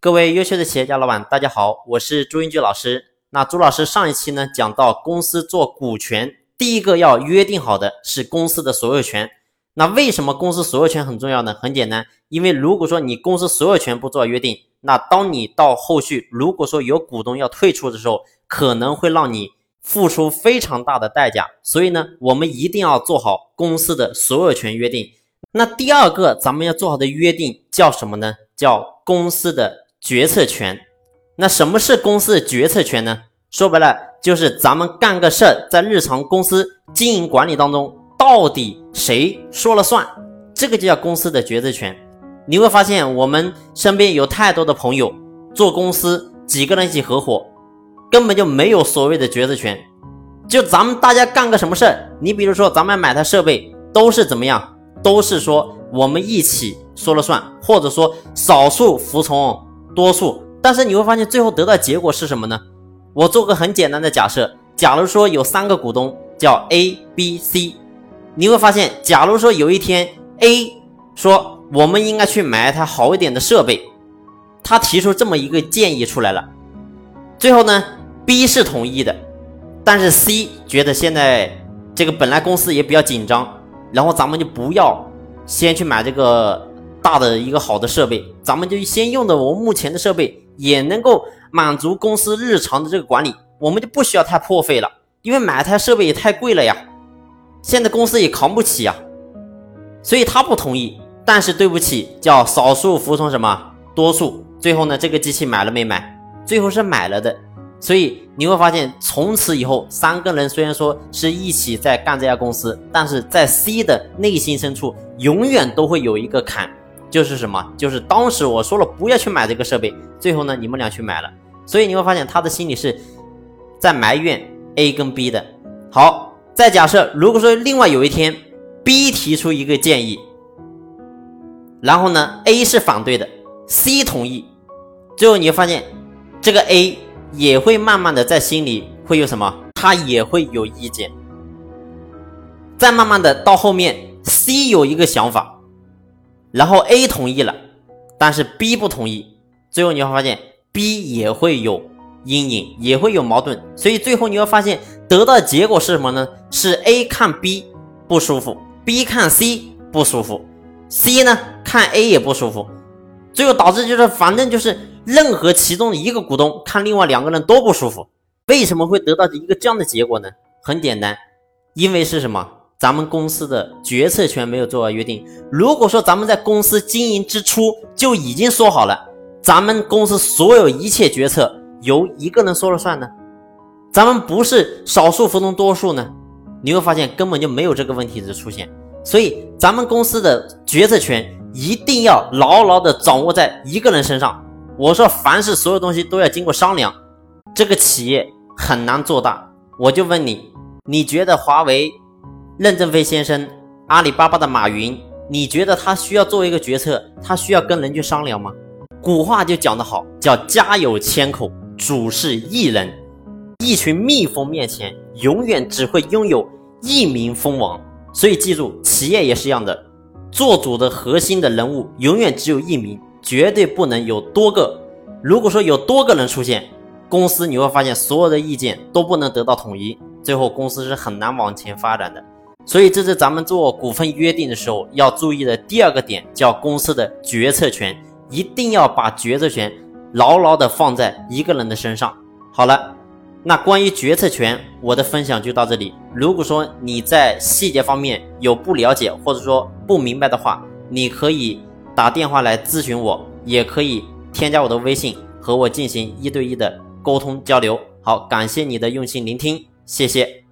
各位优秀的企业家老板，大家好，我是朱英俊老师。那朱老师上一期呢讲到，公司做股权第一个要约定好的是公司的所有权。那为什么公司所有权很重要呢？很简单，因为如果说你公司所有权不做约定，那当你到后续如果说有股东要退出的时候，可能会让你付出非常大的代价。所以呢，我们一定要做好公司的所有权约定。那第二个咱们要做好的约定叫什么呢？叫公司的决策权。那什么是公司的决策权呢？说白了就是咱们干个事儿，在日常公司经营管理当中，到底谁说了算，这个就叫公司的决策权。你会发现我们身边有太多的朋友做公司，几个人一起合伙，根本就没有所谓的决策权。就咱们大家干个什么事儿，你比如说咱们买台设备，都是怎么样，都是说我们一起说了算，或者说少数服从多数。但是你会发现最后得到结果是什么呢？我做个很简单的假设，假如说有三个股东叫 ABC， 你会发现假如说有一天 A 说我们应该去买一台好一点的设备，他提出这么一个建议出来了，最后呢 B 是同意的，但是 C 觉得现在这个本来公司也比较紧张，然后咱们就不要先去买这个大的一个好的设备，咱们就先用的我们目前的设备，也能够满足公司日常的这个管理，我们就不需要太破费了，因为买台设备也太贵了呀，现在公司也扛不起呀，所以他不同意。但是对不起，叫少数服从什么多数，最后呢这个机器买了没买，最后是买了的。所以你会发现从此以后，三个人虽然说是一起在干这家公司，但是在 C 的内心深处永远都会有一个坎，就是什么？就是当时我说了不要去买这个设备，最后呢你们俩去买了。所以你会发现他的心里是在埋怨 A 跟 B 的。好，再假设如果说另外有一天 B 提出一个建议，然后呢 A 是反对的， C 同意，最后你会发现这个 A 也会慢慢的在心里会有什么，他也会有意见。再慢慢的到后面 C 有一个想法，然后 A 同意了，但是 B 不同意，最后你会发现 B 也会有阴影，也会有矛盾。所以最后你会发现得到的结果是什么呢？是 A 看 B 不舒服， B 看 C 不舒服， C 呢看 A 也不舒服，最后导致就是反正就是任何其中的一个股东看另外两个人都不舒服。为什么会得到一个这样的结果呢？很简单，因为是什么？咱们公司的决策权没有做到约定。如果说咱们在公司经营之初就已经说好了，咱们公司所有一切决策由一个人说了算呢，咱们不是少数服从多数呢，你会发现根本就没有这个问题的出现。所以咱们公司的决策权一定要牢牢的掌握在一个人身上。我说凡是所有东西都要经过商量，这个企业很难做大。我就问你，你觉得华为、任正非先生、阿里巴巴的马云，你觉得他需要做一个决策，他需要跟人去商量吗？古话就讲得好，叫家有千口，主事一人。一群蜜蜂面前永远只会拥有一名蜂王。所以记住，企业也是一样的，做主的核心的人物永远只有一名，绝对不能有多个。如果说有多个人出现，公司你会发现所有的意见都不能得到统一，最后公司是很难往前发展的。所以这是咱们做股份约定的时候要注意的第二个点，叫公司的决策权，一定要把决策权牢牢的放在一个人的身上。好了，那关于决策权我的分享就到这里。如果说你在细节方面有不了解或者说不明白的话，你可以打电话来咨询我，也可以添加我的微信和我进行一对一的沟通交流。好，感谢你的用心聆听，谢谢。